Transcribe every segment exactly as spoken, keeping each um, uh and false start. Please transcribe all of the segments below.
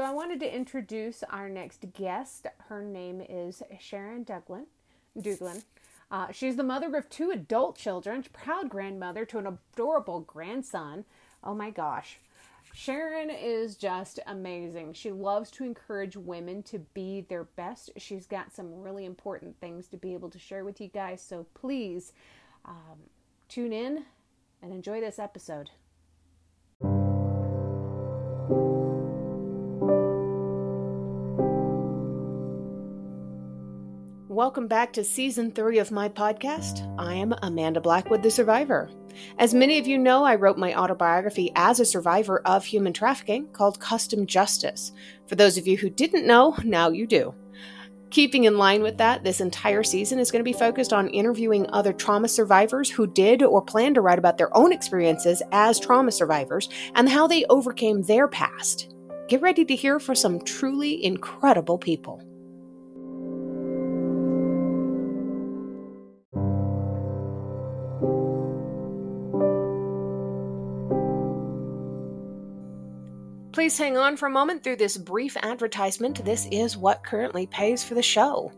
So I wanted to introduce our next guest. Her name is Sharon Duglin. Duglin. Uh, she's the mother of two adult children, proud grandmother to an adorable grandson. Oh my gosh. Sharon is just amazing. She loves to encourage women to be their best. She's got some really important things to be able to share with you guys. So please um, tune in and enjoy this episode. Welcome back to season three of my podcast. I am Amanda Blackwood, the survivor. As many of you know, I wrote my autobiography as a survivor of human trafficking called Custom Justice. For those of you who didn't know, now you do. Keeping in line with that, this entire season is going to be focused on interviewing other trauma survivors who did or plan to write about their own experiences as trauma survivors and how they overcame their past. Get ready to hear from some truly incredible people. Please hang on for a moment through this brief advertisement. This is what currently pays for the show.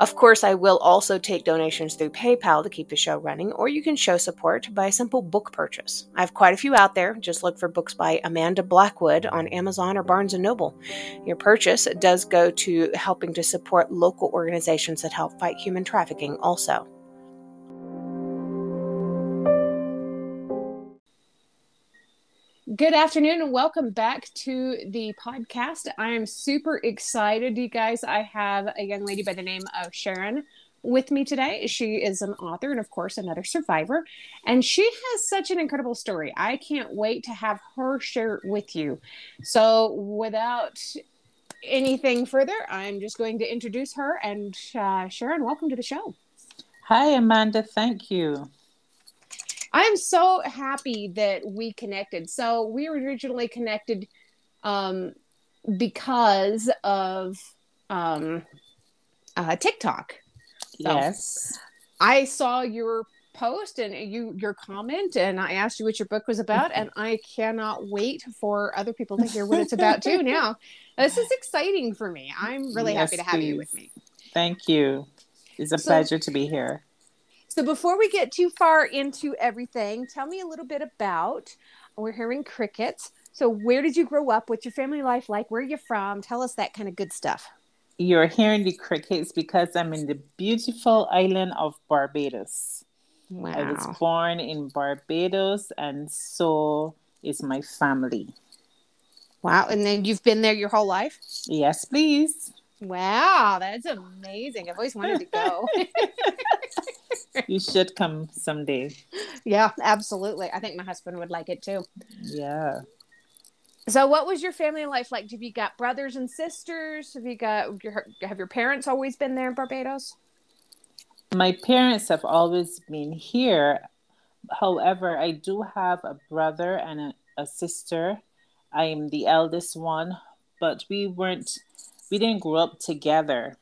Of course, I will also take donations through PayPal to keep the show running, or you can show support by a simple book purchase. I have quite a few out there. Just look for books by Amanda Blackwood on Amazon or Barnes and Noble. Your purchase does go to helping to support local organizations that help fight human trafficking also. Good afternoon and welcome back to the podcast. I am super excited, you guys. I have a young lady by the name of Sharon with me today. She is an author and, of course, another survivor. And she has such an incredible story. I can't wait to have her share it with you. So without anything further, I'm just going to introduce her. And uh, Sharon, welcome to the show. Hi, Amanda. Thank you. I'm so happy that we connected. So we were originally connected um, because of um, uh, TikTok. So yes. I saw your post and you your comment, and I asked you what your book was about, and I cannot wait for other people to hear what it's about too now. This is exciting for me. I'm really yes, happy to have please. you with me. Thank you. It's a so, pleasure to be here. So before we get too far into everything, tell me a little bit about, we're hearing crickets. So where did you grow up? What's your family life like? Where are you from? Tell us that kind of good stuff. You're hearing the crickets because I'm in the beautiful island of Barbados. Wow. I was born in Barbados, and so is my family. Wow. And then you've been there your whole life? Yes, please. Wow, that's amazing. I've always wanted to go. You should come someday. Yeah, absolutely. I think my husband would like it too. Yeah. So what was your family life like? Have you got brothers and sisters? Have you got your, have your parents always been there in Barbados? My parents have always been here. However, I do have a brother and a, a sister. I am the eldest one, but we weren't we didn't grow up together.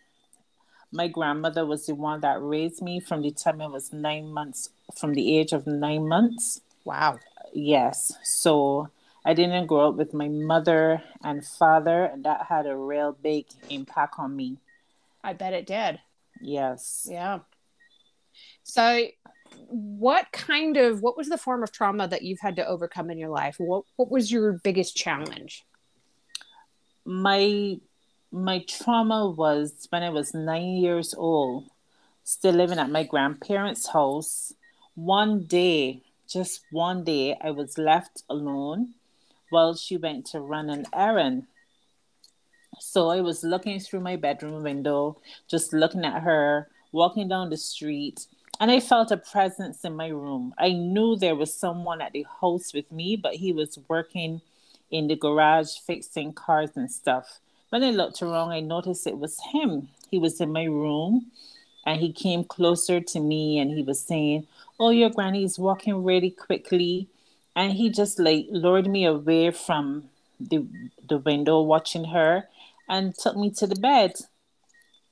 My grandmother was the one that raised me from the time I was nine months, from the age of nine months. Wow. Yes. So I didn't grow up with my mother and father, and that had a real big impact on me. I bet it did. Yes. Yeah. So what kind of, what was the form of trauma that you've had to overcome in your life? What What was your biggest challenge? My... My trauma was when I was nine years old, still living at my grandparents' house. One day, just one day, I was left alone while she went to run an errand. So I was looking through my bedroom window, just looking at her, walking down the street, and I felt a presence in my room. I knew there was someone at the house with me, but he was working in the garage fixing cars and stuff. When I looked around, I noticed it was him. He was in my room, and he came closer to me, and he was saying, "Oh, your granny's walking really quickly." And he just like lured me away from the the window watching her and took me to the bed.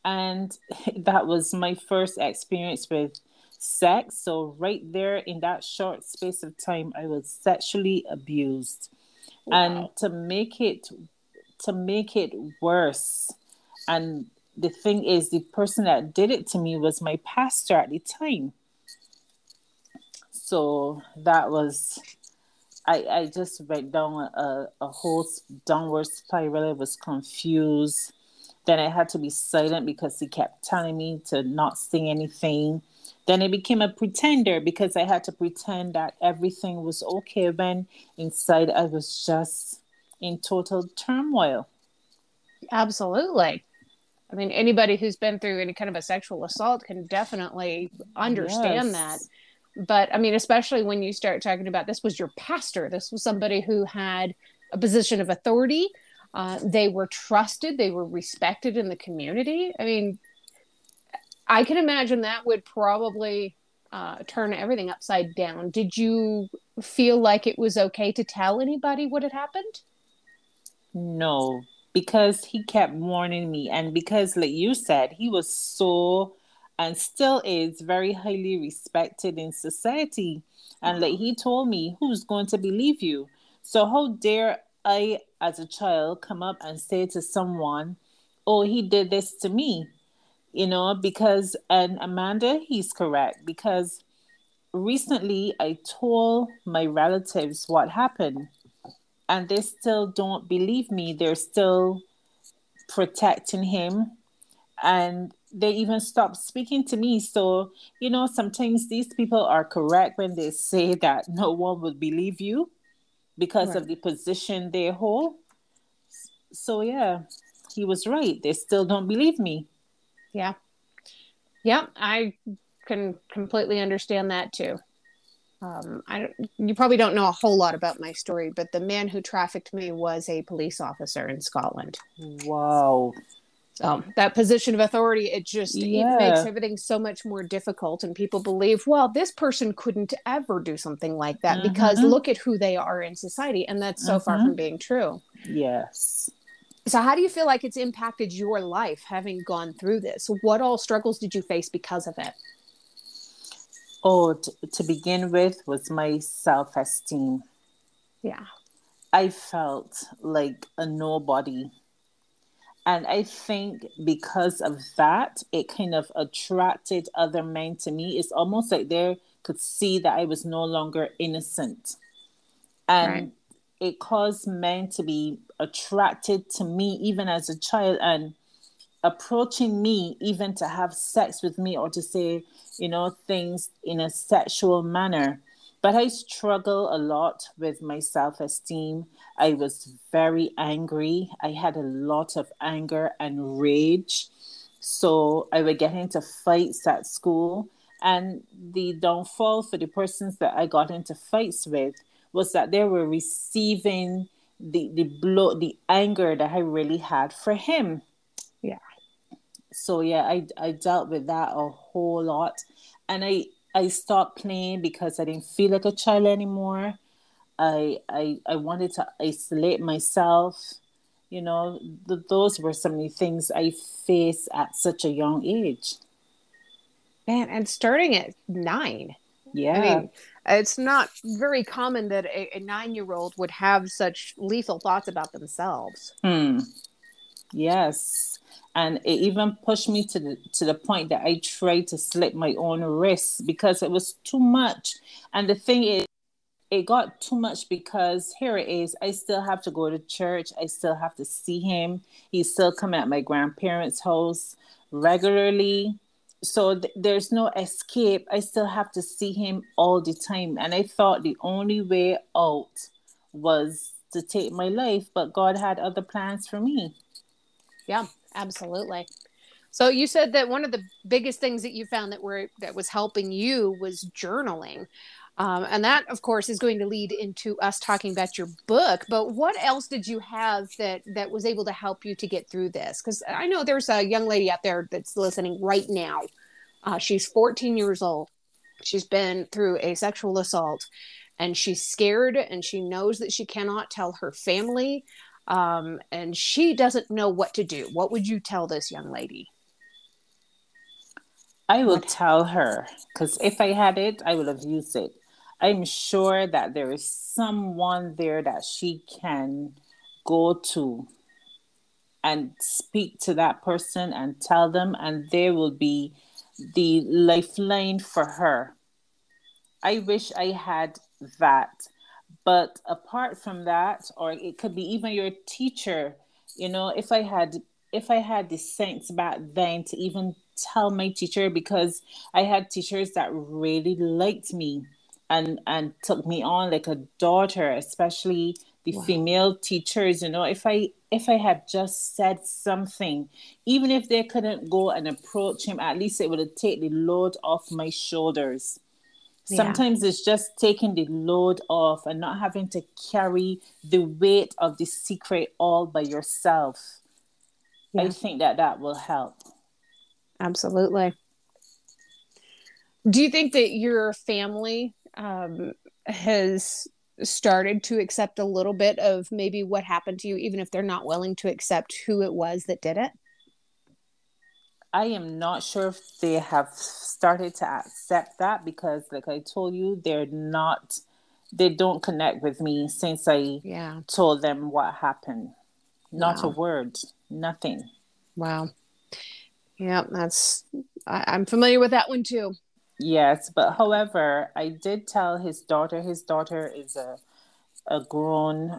And that was my first experience with sex. So right there in that short space of time, I was sexually abused. Wow. And to make it to make it worse. And the thing is, the person that did it to me was my pastor at the time. So that was, I, I just went down a, a whole downward spiral. I was confused. Then I had to be silent because he kept telling me to not sing anything. Then I became a pretender because I had to pretend that everything was okay when inside I was just in total turmoil. Absolutely. I mean, anybody who's been through any kind of a sexual assault can definitely understand yes. that. But I mean, especially when you start talking about this was your pastor. This was somebody who had a position of authority. Uh, they were trusted. They were respected in the community. I mean, I can imagine that would probably uh, turn everything upside down. Did you feel like it was okay to tell anybody what had happened? No. Because he kept warning me, and because, like you said, he was so and still is very highly respected in society. And like he told me, who's going to believe you? So how dare I, as a child, come up and say to someone, oh, he did this to me, you know, because, and Amanda, he's correct, because recently I told my relatives what happened. And they still don't believe me. They're still protecting him. And they even stopped speaking to me. So, you know, sometimes these people are correct when they say that no one would believe you because right. of the position they hold. So, yeah, he was right. They still don't believe me. Yeah. Yeah, I can completely understand that, too. Um, I don't, you probably don't know a whole lot about my story, but the man who trafficked me was a police officer in Scotland. Wow. So that position of authority, it just yeah. it makes everything so much more difficult. And people believe, well, this person couldn't ever do something like that mm-hmm. because look at who they are in society. And that's so mm-hmm. far from being true. Yes. So how do you feel like it's impacted your life having gone through this? What all struggles did you face because of it? Oh, t- to begin with was my self-esteem. Yeah. I felt like a nobody. And I think because of that, it kind of attracted other men to me. It's almost like they could see that I was no longer innocent. And right. it caused men to be attracted to me even as a child and approaching me even to have sex with me or to say, you know, things in a sexual manner. But I struggle a lot with my self-esteem. I was very angry. I had a lot of anger and rage. So I would get into fights at school. And the downfall for the persons that I got into fights with was that they were receiving the, the blow, the anger that I really had for him. Yeah. So, yeah, I, I dealt with that a whole lot. And I, I stopped playing because I didn't feel like a child anymore. I I, I wanted to isolate myself. You know, th- those were some of the things I faced at such a young age. Man, and starting at nine. Yeah. I mean, it's not very common that a, a nine-year-old would have such lethal thoughts about themselves. Hmm. Yes. And it even pushed me to the, to the point that I tried to slit my own wrists because it was too much. And the thing is, it got too much because here it is. I still have to go to church. I still have to see him. He's still coming at my grandparents' house regularly. So th- there's no escape. I still have to see him all the time. And I thought the only way out was to take my life. But God had other plans for me. Yeah. Absolutely. So you said that one of the biggest things that you found that were that was helping you was journaling. Um, and that, of course, is going to lead into us talking about your book. But what else did you have that that was able to help you to get through this? Because I know there's a young lady out there that's listening right now. Uh, she's fourteen years old. She's been through a sexual assault and she's scared and she knows that she cannot tell her family. Um, and she doesn't know what to do. What would you tell this young lady? I will tell her, because if I had it, I would have used it. I'm sure that there is someone there that she can go to and speak to that person and tell them, and they will be the lifeline for her. I wish I had that. But apart from that, or it could be even your teacher, you know, if I had if I had the sense back then to even tell my teacher, because I had teachers that really liked me and, and took me on like a daughter, especially the wow. female teachers, you know, if I if I had just said something, even if they couldn't go and approach him, at least it would have taken the load off my shoulders. Sometimes yeah. it's just taking the load off and not having to carry the weight of the secret all by yourself. Yeah. I think that that will help. Absolutely. Do you think that your family um, has started to accept a little bit of maybe what happened to you, even if they're not willing to accept who it was that did it? I am not sure if they have started to accept that, because like I told you, they're not, they don't connect with me since I yeah. told them what happened. Not wow. a word, nothing. Wow. Yeah, that's, I, I'm familiar with that one too. Yes. But however, I did tell his daughter, his daughter is a, a grown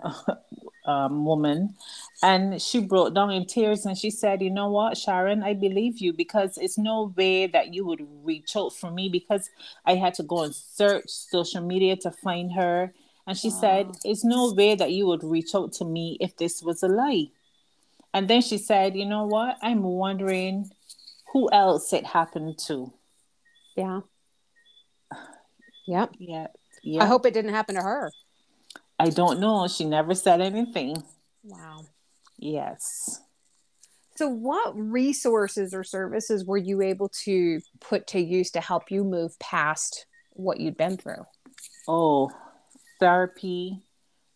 um, woman, and she broke down in tears and she said, you know what, Sharon, I believe you, because it's no way that you would reach out for me, because I had to go and search social media to find her. And she wow. said, it's no way that you would reach out to me if this was a lie. And then she said, you know what, I'm wondering who else it happened to. Yeah. Yep. Yeah. Yeah. I hope it didn't happen to her. I don't know. She never said anything. Wow. Yes. So what resources or services were you able to put to use to help you move past what you'd been through? Oh, therapy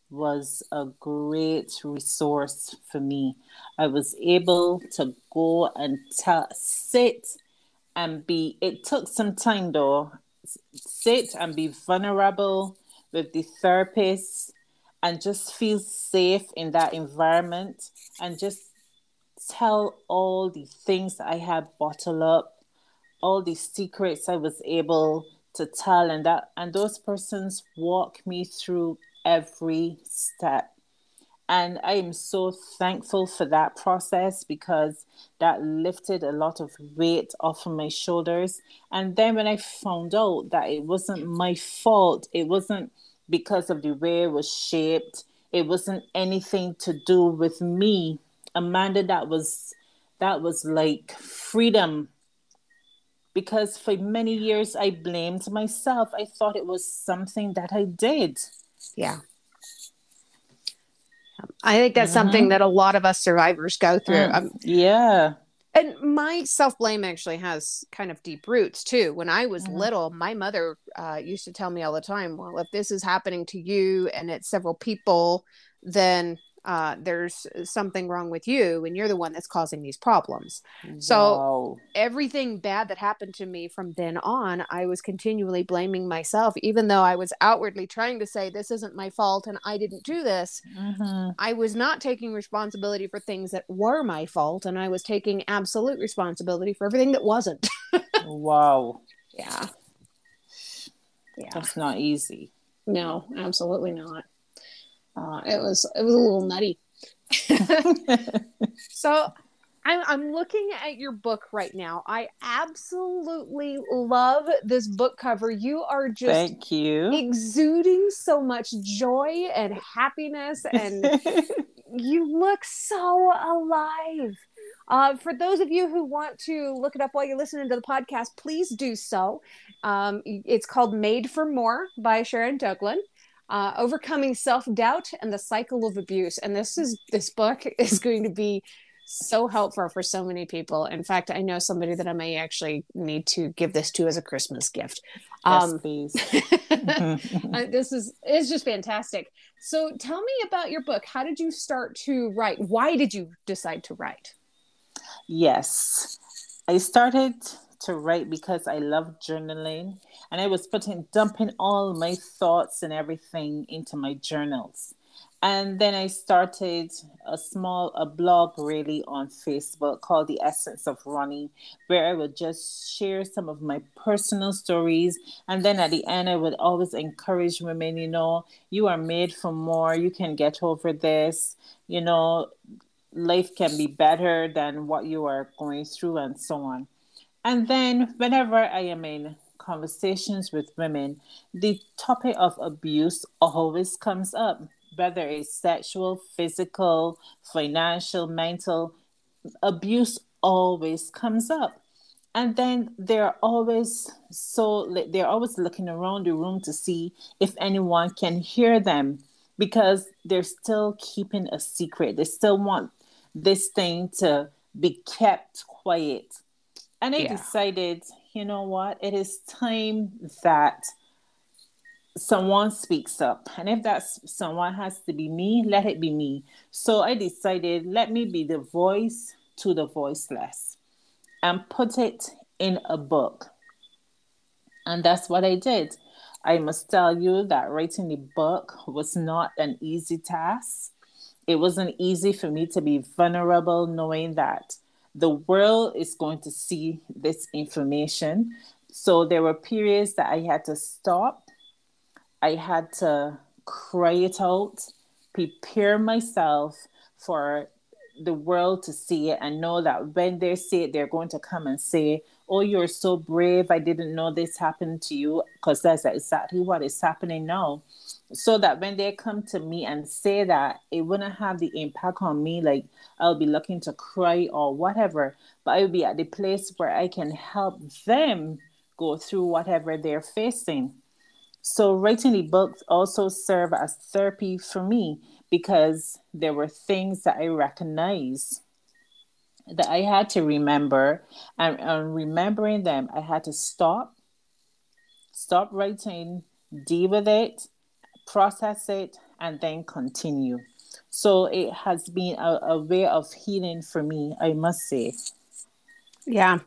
was a great resource for me. I was able to go and t- sit and be, it took some time though, sit and be vulnerable with the therapist and just feel safe in that environment and just tell all the things I had bottled up, all the secrets I was able to tell, and that, and those persons walked me through every step. And I am so thankful for that process, because that lifted a lot of weight off of my shoulders. And then when I found out that it wasn't my fault, it wasn't because of the way it was shaped, it wasn't anything to do with me, Amanda, that was that was like freedom. Because for many years I blamed myself. I thought it was something that I did. Yeah. I think that's mm-hmm. something that a lot of us survivors go through. Mm. Um, yeah. And my self-blame actually has kind of deep roots too. When I was mm-hmm. little, my mother uh, used to tell me all the time, well, if this is happening to you and it's several people, then uh, there's something wrong with you and you're the one that's causing these problems. Wow. So everything bad that happened to me from then on, I was continually blaming myself, even though I was outwardly trying to say, this isn't my fault and I didn't do this. Mm-hmm. I was not taking responsibility for things that were my fault. And I was taking absolute responsibility for everything that wasn't. Wow. Yeah. Yeah. That's not easy. No, absolutely not. Uh, it was it was a little nutty. So I'm, I'm looking at your book right now. I absolutely love this book cover. You are just Thank you. exuding so much joy and happiness, and you look so alive. Uh, for those of you who want to look it up while you're listening to the podcast, please do so. Um, it's called Made for More by Sharon Douglas. Uh, overcoming self-doubt and the cycle of abuse. And this is this book is going to be so helpful for so many people. In fact, I know somebody that I may actually need to give this to as a Christmas gift. Yes, um, please. uh, this is it's just fantastic. So tell me about your book. How did you start to write? Why did you decide to write? Yes, I started to write because I love journaling, and I was putting dumping all my thoughts and everything into my journals. And then I started a small a blog really on Facebook called The Essence of Ronnie, where I would just share some of my personal stories. And then at the end, I would always encourage women, you know, you are made for more. You can get over this, you know, life can be better than what you are going through and so on. And then whenever I am in conversations with women, the topic of abuse always comes up. Whether it's sexual, physical, financial, mental, abuse always comes up. And then they're always so they're always looking around the room to see if anyone can hear them, because they're still keeping a secret. They still want this thing to be kept quiet. And I yeah. decided, you know what? It is time that someone speaks up. And if that someone has to be me, let it be me. So I decided, let me be the voice to the voiceless and put it in a book. And that's what I did. I must tell you that writing the book was not an easy task. It wasn't easy for me to be vulnerable, knowing that the world is going to see this information. So there were periods that I had to stop. I had to cry it out, prepare myself for the world to see it, and know that when they see it, they're going to come and say, oh, you're so brave. I didn't know this happened to you, because that's exactly what is happening now. So that when they come to me and say that, it wouldn't have the impact on me. Like I'll be looking to cry or whatever, but I'll be at the place where I can help them go through whatever they're facing. So writing the books also served as therapy for me, because there were things that I recognized that I had to remember. And on remembering them, I had to stop, stop writing, deal with it, process it, and then continue. So it has been a, a way of healing for me, I must say. Yeah.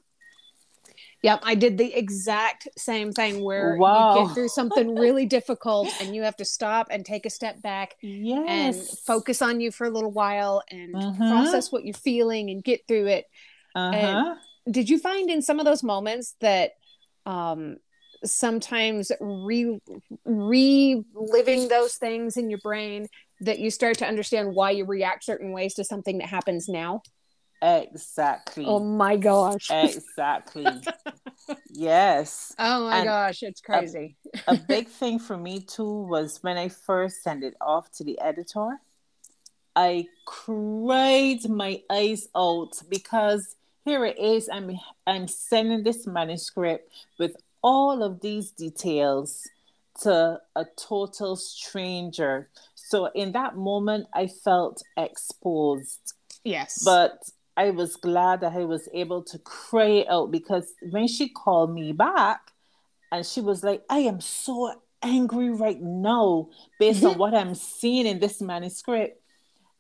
Yep, I did the exact same thing where wow. you get through something really difficult and you have to stop and take a step back yes. and focus on you for a little while and uh-huh. process what you're feeling and get through it. Uh-huh. And did you find in some of those moments that um, sometimes re- reliving those things in your brain, that you start to understand why you react certain ways to something that happens now? Exactly. Oh my gosh. Exactly. Yes. Oh my and gosh, it's crazy. a, a big thing for me too was when I first sent it off to the editor, I cried my eyes out, because here it is. I'm I'm sending this manuscript with all of these details to a total stranger. So in that moment, I felt exposed. Yes. But I was glad that I was able to cry out, because when she called me back and she was like, I am so angry right now based on what I'm seeing in this manuscript.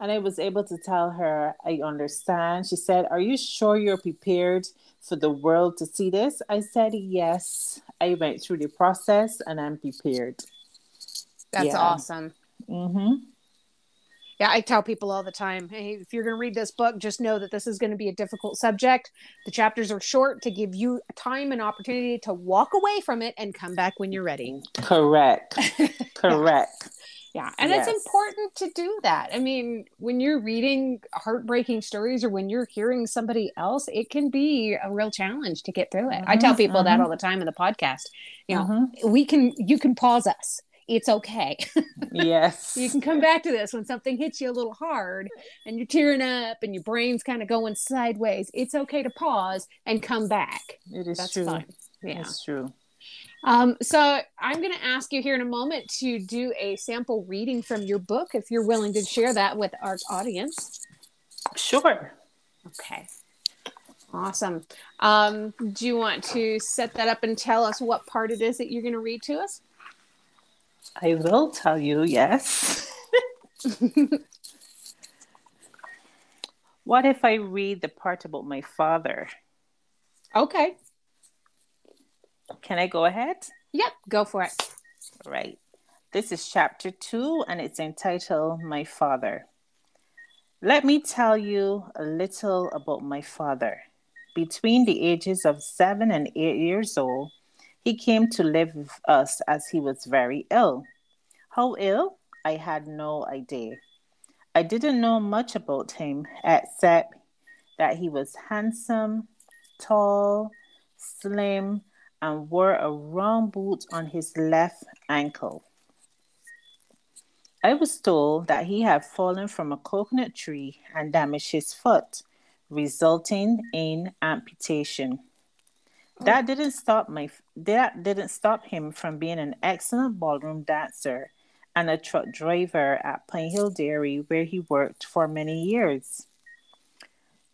And I was able to tell her, I understand. She said, are you sure you're prepared for the world to see this? I said, yes, I went through the process and I'm prepared. That's yeah. awesome. Mm-hmm. Yeah, I tell people all the time, hey, if you're going to read this book, just know that this is going to be a difficult subject. The chapters are short to give you time and opportunity to walk away from it and come back when you're ready. Correct. Correct. Yeah, and yes. it's important to do that. I mean, when you're reading heartbreaking stories or when you're hearing somebody else, it can be a real challenge to get through it. Mm-hmm, I tell people mm-hmm. that all the time in the podcast. You know, mm-hmm. we can, you can pause us. It's okay. Yes. You can come back to this when something hits you a little hard and you're tearing up and your brain's kind of going sideways. It's okay to pause and come back. It is That's true. Fun. Yeah. It's true. Um, so I'm going to ask you here in a moment to do a sample reading from your book, if you're willing to share that with our audience. Sure. Okay. Awesome. Um, do you want to set that up and tell us what part it is that you're going to read to us? I will tell you, yes. What if I read the part about my father? Okay. Can I go ahead? Yep, go for it. All right. This is chapter two, and it's entitled My Father. Let me tell you a little about my father. Between the ages of seven and eight years old, he came to live with us as he was very ill. How ill? I had no idea. I didn't know much about him except that he was handsome, tall, slim, and wore a round boot on his left ankle. I was told that he had fallen from a coconut tree and damaged his foot, resulting in amputation. That didn't stop my that didn't stop him from being an excellent ballroom dancer and a truck driver at Pine Hill Dairy, where he worked for many years.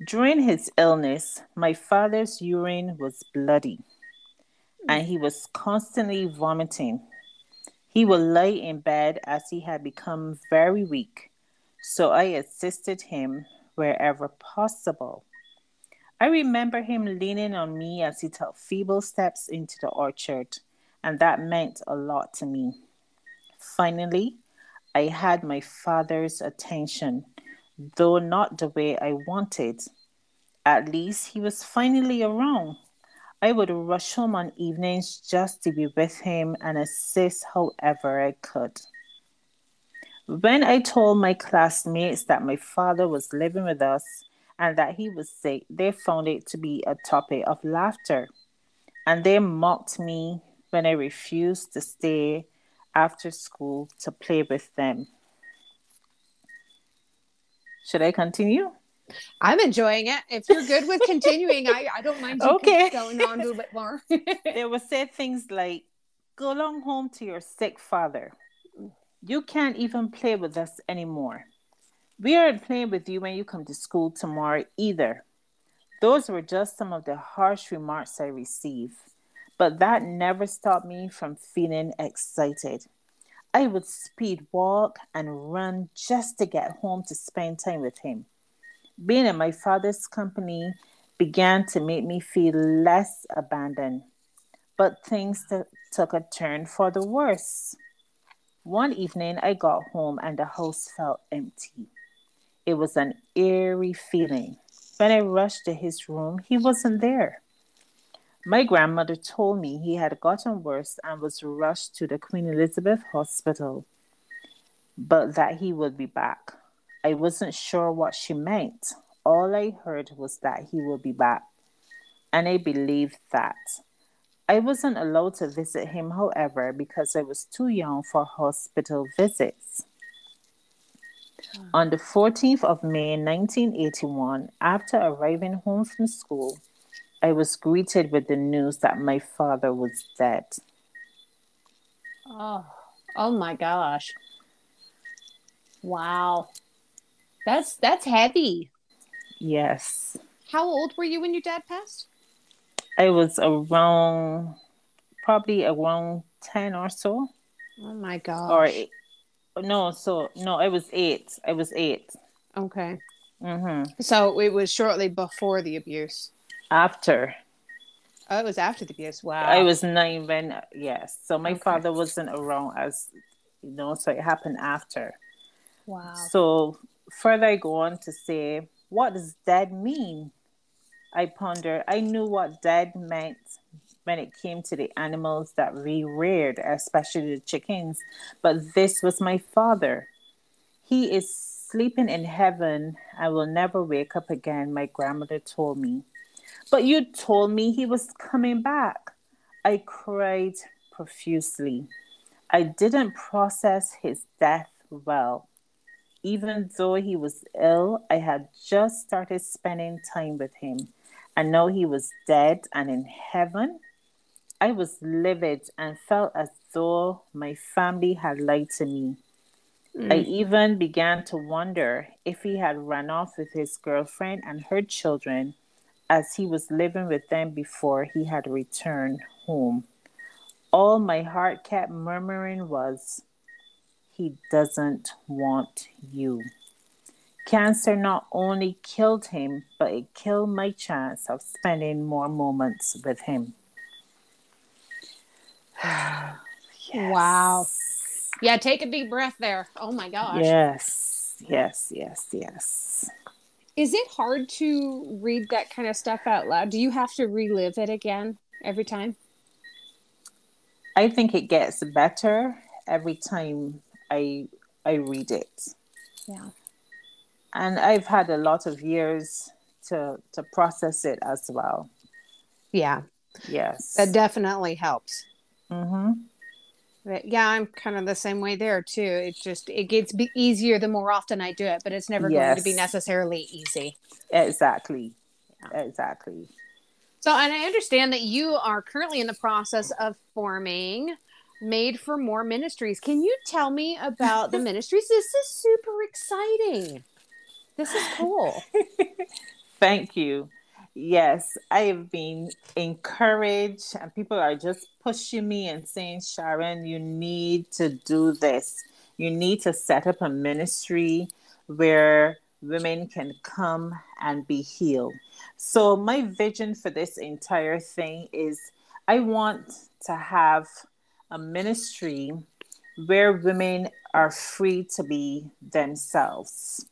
During his illness, my father's urine was bloody, and he was constantly vomiting. He would lie in bed as he had become very weak, so I assisted him wherever possible. I remember him leaning on me as he took feeble steps into the orchard, and that meant a lot to me. Finally, I had my father's attention, though not the way I wanted. At least he was finally around. I would rush home on evenings just to be with him and assist however I could. When I told my classmates that my father was living with us and that he was sick, they found it to be a topic of laughter, and they mocked me when I refused to stay after school to play with them. Should I continue? I'm enjoying it. If you're good with continuing, I, I don't mind you okay. going on a little bit more. They will say things like, go along home to your sick father. You can't even play with us anymore. We aren't playing with you when you come to school tomorrow either. Those were just some of the harsh remarks I received, but that never stopped me from feeling excited. I would speed walk and run just to get home to spend time with him. Being in my father's company began to make me feel less abandoned, but things t- took a turn for the worse. One evening, I got home and the house felt empty. It was an eerie feeling. When I rushed to his room, he wasn't there. My grandmother told me he had gotten worse and was rushed to the Queen Elizabeth Hospital, but that he would be back. I wasn't sure what she meant. All I heard was that he will be back, and I believed that. I wasn't allowed to visit him, however, because I was too young for hospital visits. On the fourteenth of May, nineteen eighty-one, after arriving home from school, I was greeted with the news that my father was dead. Oh, oh my gosh. Wow. That's that's heavy. Yes. How old were you when your dad passed? I was around, probably around ten or so. Oh my gosh. Or eight. No, so no, I was eight. I was eight. Okay. Mm-hmm. So it was shortly before the abuse. After. Oh, it was after the abuse. Wow. I was nine when yes. So my okay. father wasn't around as you know, so it happened after. Wow. So further, I go on to say, what does dead mean? I ponder. I knew what dead meant when it came to the animals that we reared, especially the chickens. But this was my father. He is sleeping in heaven and will never wake up again, my grandmother told me. But you told me he was coming back. I cried profusely. I didn't process his death well. Even though he was ill, I had just started spending time with him. And now he was dead and in heaven. I was livid and felt as though my family had lied to me. Mm. I even began to wonder if he had run off with his girlfriend and her children as he was living with them before he had returned home. All my heart kept murmuring was, he doesn't want you. Cancer not only killed him, but it killed my chance of spending more moments with him. Yes. Wow. Yeah, take a deep breath there. Oh my gosh. Yes, yes, yes, yes. Is it hard to read that kind of stuff out loud? Do you have to relive it again every time? I think it gets better every time I I read it. Yeah. And I've had a lot of years to to process it as well. Yeah. Yes. That definitely helps. Mm-hmm. But yeah, I'm kind of the same way there too. It's just, it gets be easier the more often I do it, but it's never yes. going to be necessarily easy. Exactly. Yeah. Exactly. So, and I understand that you are currently in the process of forming Made for More Ministries. Can you tell me about the ministries? This is super exciting. This is cool. Thank you. Yes, I have been encouraged, and people are just pushing me and saying, Sharon, you need to do this. You need to set up a ministry where women can come and be healed. So my vision for this entire thing is I want to have a ministry where women are free to be themselves,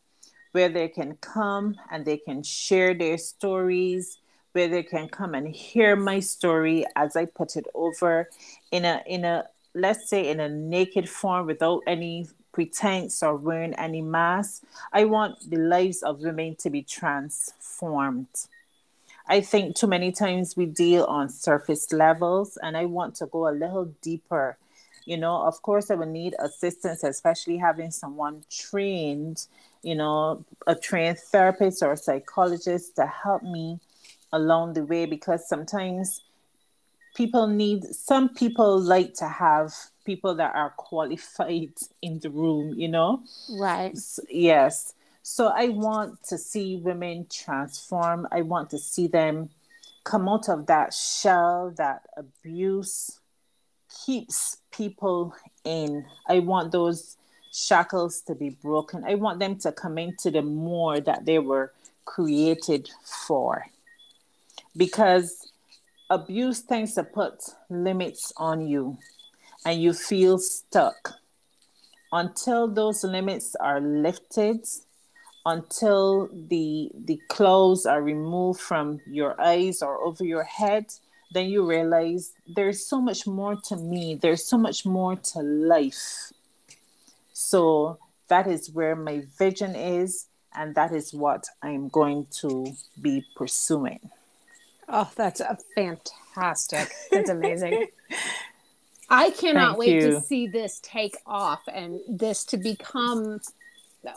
where they can come and they can share their stories, where they can come and hear my story as I put it over in a, in a, let's say in a naked form without any pretense or wearing any mask. I want the lives of women to be transformed. I think too many times we deal on surface levels, and I want to go a little deeper. You know, of course, I would need assistance, especially having someone trained, you know, a trained therapist or a psychologist to help me along the way, because sometimes people need, some people like to have people that are qualified in the room, you know? Right. So, yes. So I want to see women transform. I want to see them come out of that shell, that abuse keeps people in. I want those shackles to be broken. I want them to come into the more that they were created for. Because abuse tends to put limits on you, and you feel stuck. Until those limits are lifted, until the the clothes are removed from your eyes or over your head, then you realize there's so much more to me. There's so much more to life. So that is where my vision is, and that is what I'm going to be pursuing. Oh, that's a fantastic. That's amazing. I cannot Thank wait you. to see this take off and this to become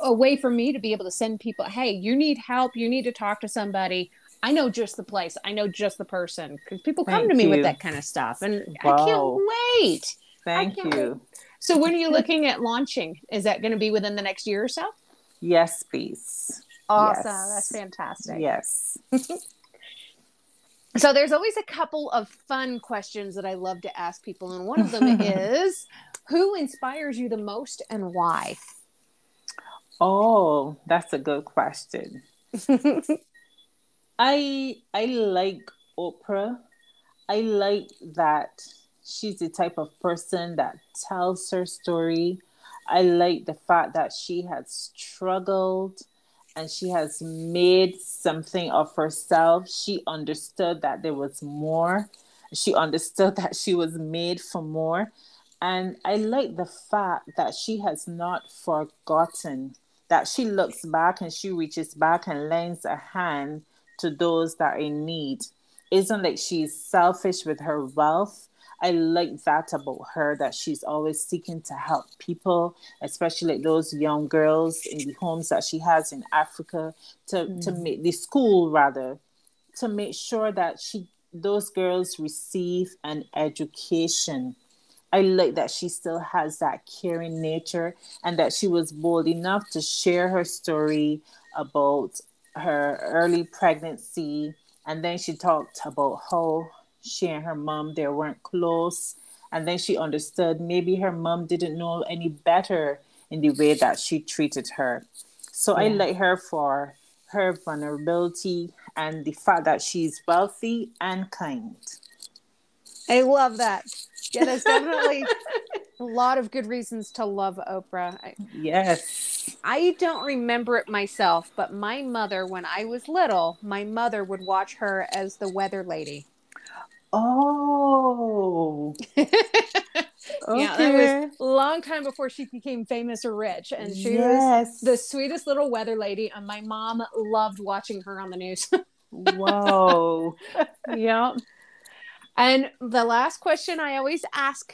a way for me to be able to send people, hey, you need help. You need to talk to somebody. I know just the place. I know just the person. Because people come Thank to me you. with that kind of stuff. And wow. I can't wait. Thank I can't you. Wait. So when are you looking at launching? Is that going to be within the next year or so? Yes, please. Awesome. Yes. That's fantastic. Yes. So there's always a couple of fun questions that I love to ask people. And one of them is, who inspires you the most and why? Oh, that's a good question. I I like Oprah. I like that she's the type of person that tells her story. I like the fact that she has struggled and she has made something of herself. She understood that there was more. She understood that she was made for more. And I like the fact that she has not forgotten, that she looks back and she reaches back and lends a hand to those that are in need. Isn't like she's selfish with her wealth. I like that about her, that she's always seeking to help people, especially those young girls in the homes that she has in Africa, to, mm. to make the school rather, to make sure that she those girls receive an education. I like that she still has that caring nature and that she was bold enough to share her story about her early pregnancy, and then she talked about how she and her mom, they weren't close, and then she understood maybe her mom didn't know any better in the way that she treated her. So yeah. I like her for her vulnerability and the fact that she's wealthy and kind. I love that. Yeah, that's definitely a lot of good reasons to love Oprah. I, yes. I don't remember it myself, but my mother, when I was little, my mother would watch her as the weather lady. Oh. Okay. Yeah, that was a long time before she became famous or rich, and she yes. was the sweetest little weather lady, and my mom loved watching her on the news. Whoa. Yeah. And the last question I always ask,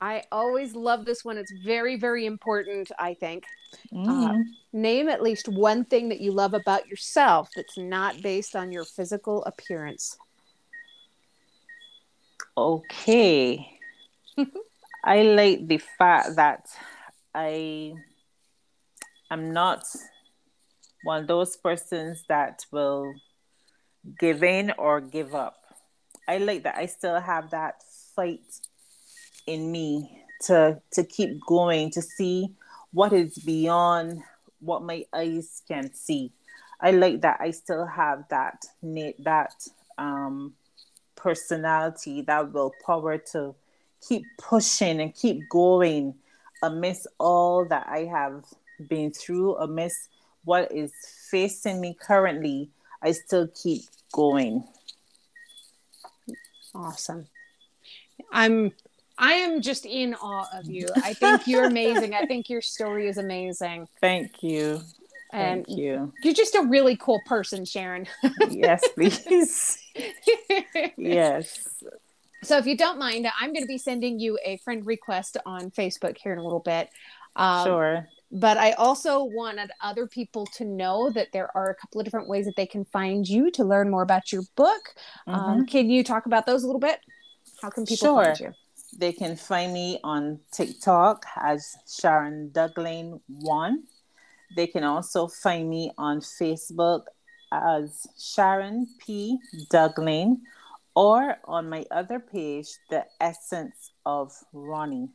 I always love this one. It's very, very important, I think. Mm. Uh, name at least one thing that you love about yourself that's not based on your physical appearance. Okay. I like the fact that I am not one of those persons that will give in or give up. I like that I still have that fight in me to to keep going, to see what is beyond what my eyes can see. I like that I still have that that um, personality, that willpower to keep pushing and keep going amidst all that I have been through, amidst what is facing me currently. I still keep going. Awesome. I'm, I am just in awe of you. I think you're amazing. I think your story is amazing. Thank you. Thank and you. You're just a really cool person, Sharon. Yes, please. Yes. So if you don't mind, I'm going to be sending you a friend request on Facebook here in a little bit. Um, sure. But I also wanted other people to know that there are a couple of different ways that they can find you to learn more about your book. Mm-hmm. Um, can you talk about those a little bit? How can people sure. find you? They can find me on TikTok as Sharon Duglin one. They can also find me on Facebook as Sharon P. Duglin, or on my other page, The Essence of Ronnie.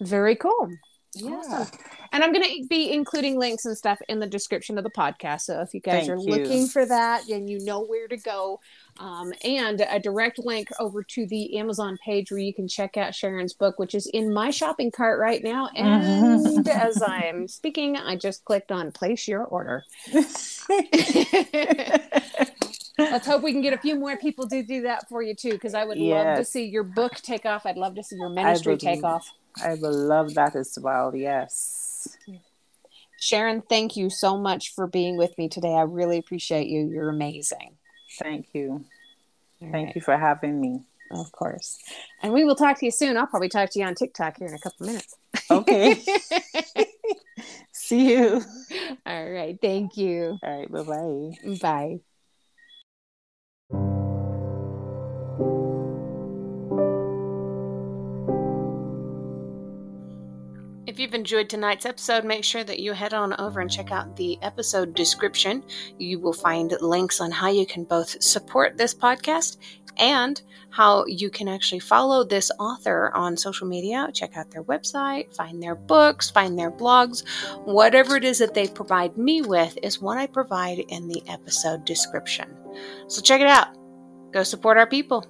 Very cool. Yeah. Awesome. And I'm going to be including links and stuff in the description of the podcast. So if you guys Thank are you. looking for that, then you know where to go. Um, and a direct link over to the Amazon page where you can check out Sharon's book, which is in my shopping cart right now. And as I'm speaking, I just clicked on place your order. Let's hope we can get a few more people to do that for you too, because I would yes. love to see your book take off. I'd love to see your ministry take off. I would love that as well. Yes. Sharon, thank you so much for being with me today. I really appreciate you. You're amazing. Thank you. All thank right. you for having me. Of course. And we will talk to you soon. I'll probably talk to you on TikTok here in a couple minutes. Okay. See you. All right. Thank you. All right. Bye-bye. Bye. If you've enjoyed tonight's episode, make sure that you head on over and check out the episode description. You will find links on how you can both support this podcast and how you can actually follow this author on social media, check out their website, find their books, find their blogs. Whatever it is that they provide me with is what I provide in the episode description. So check it out. Go support our people.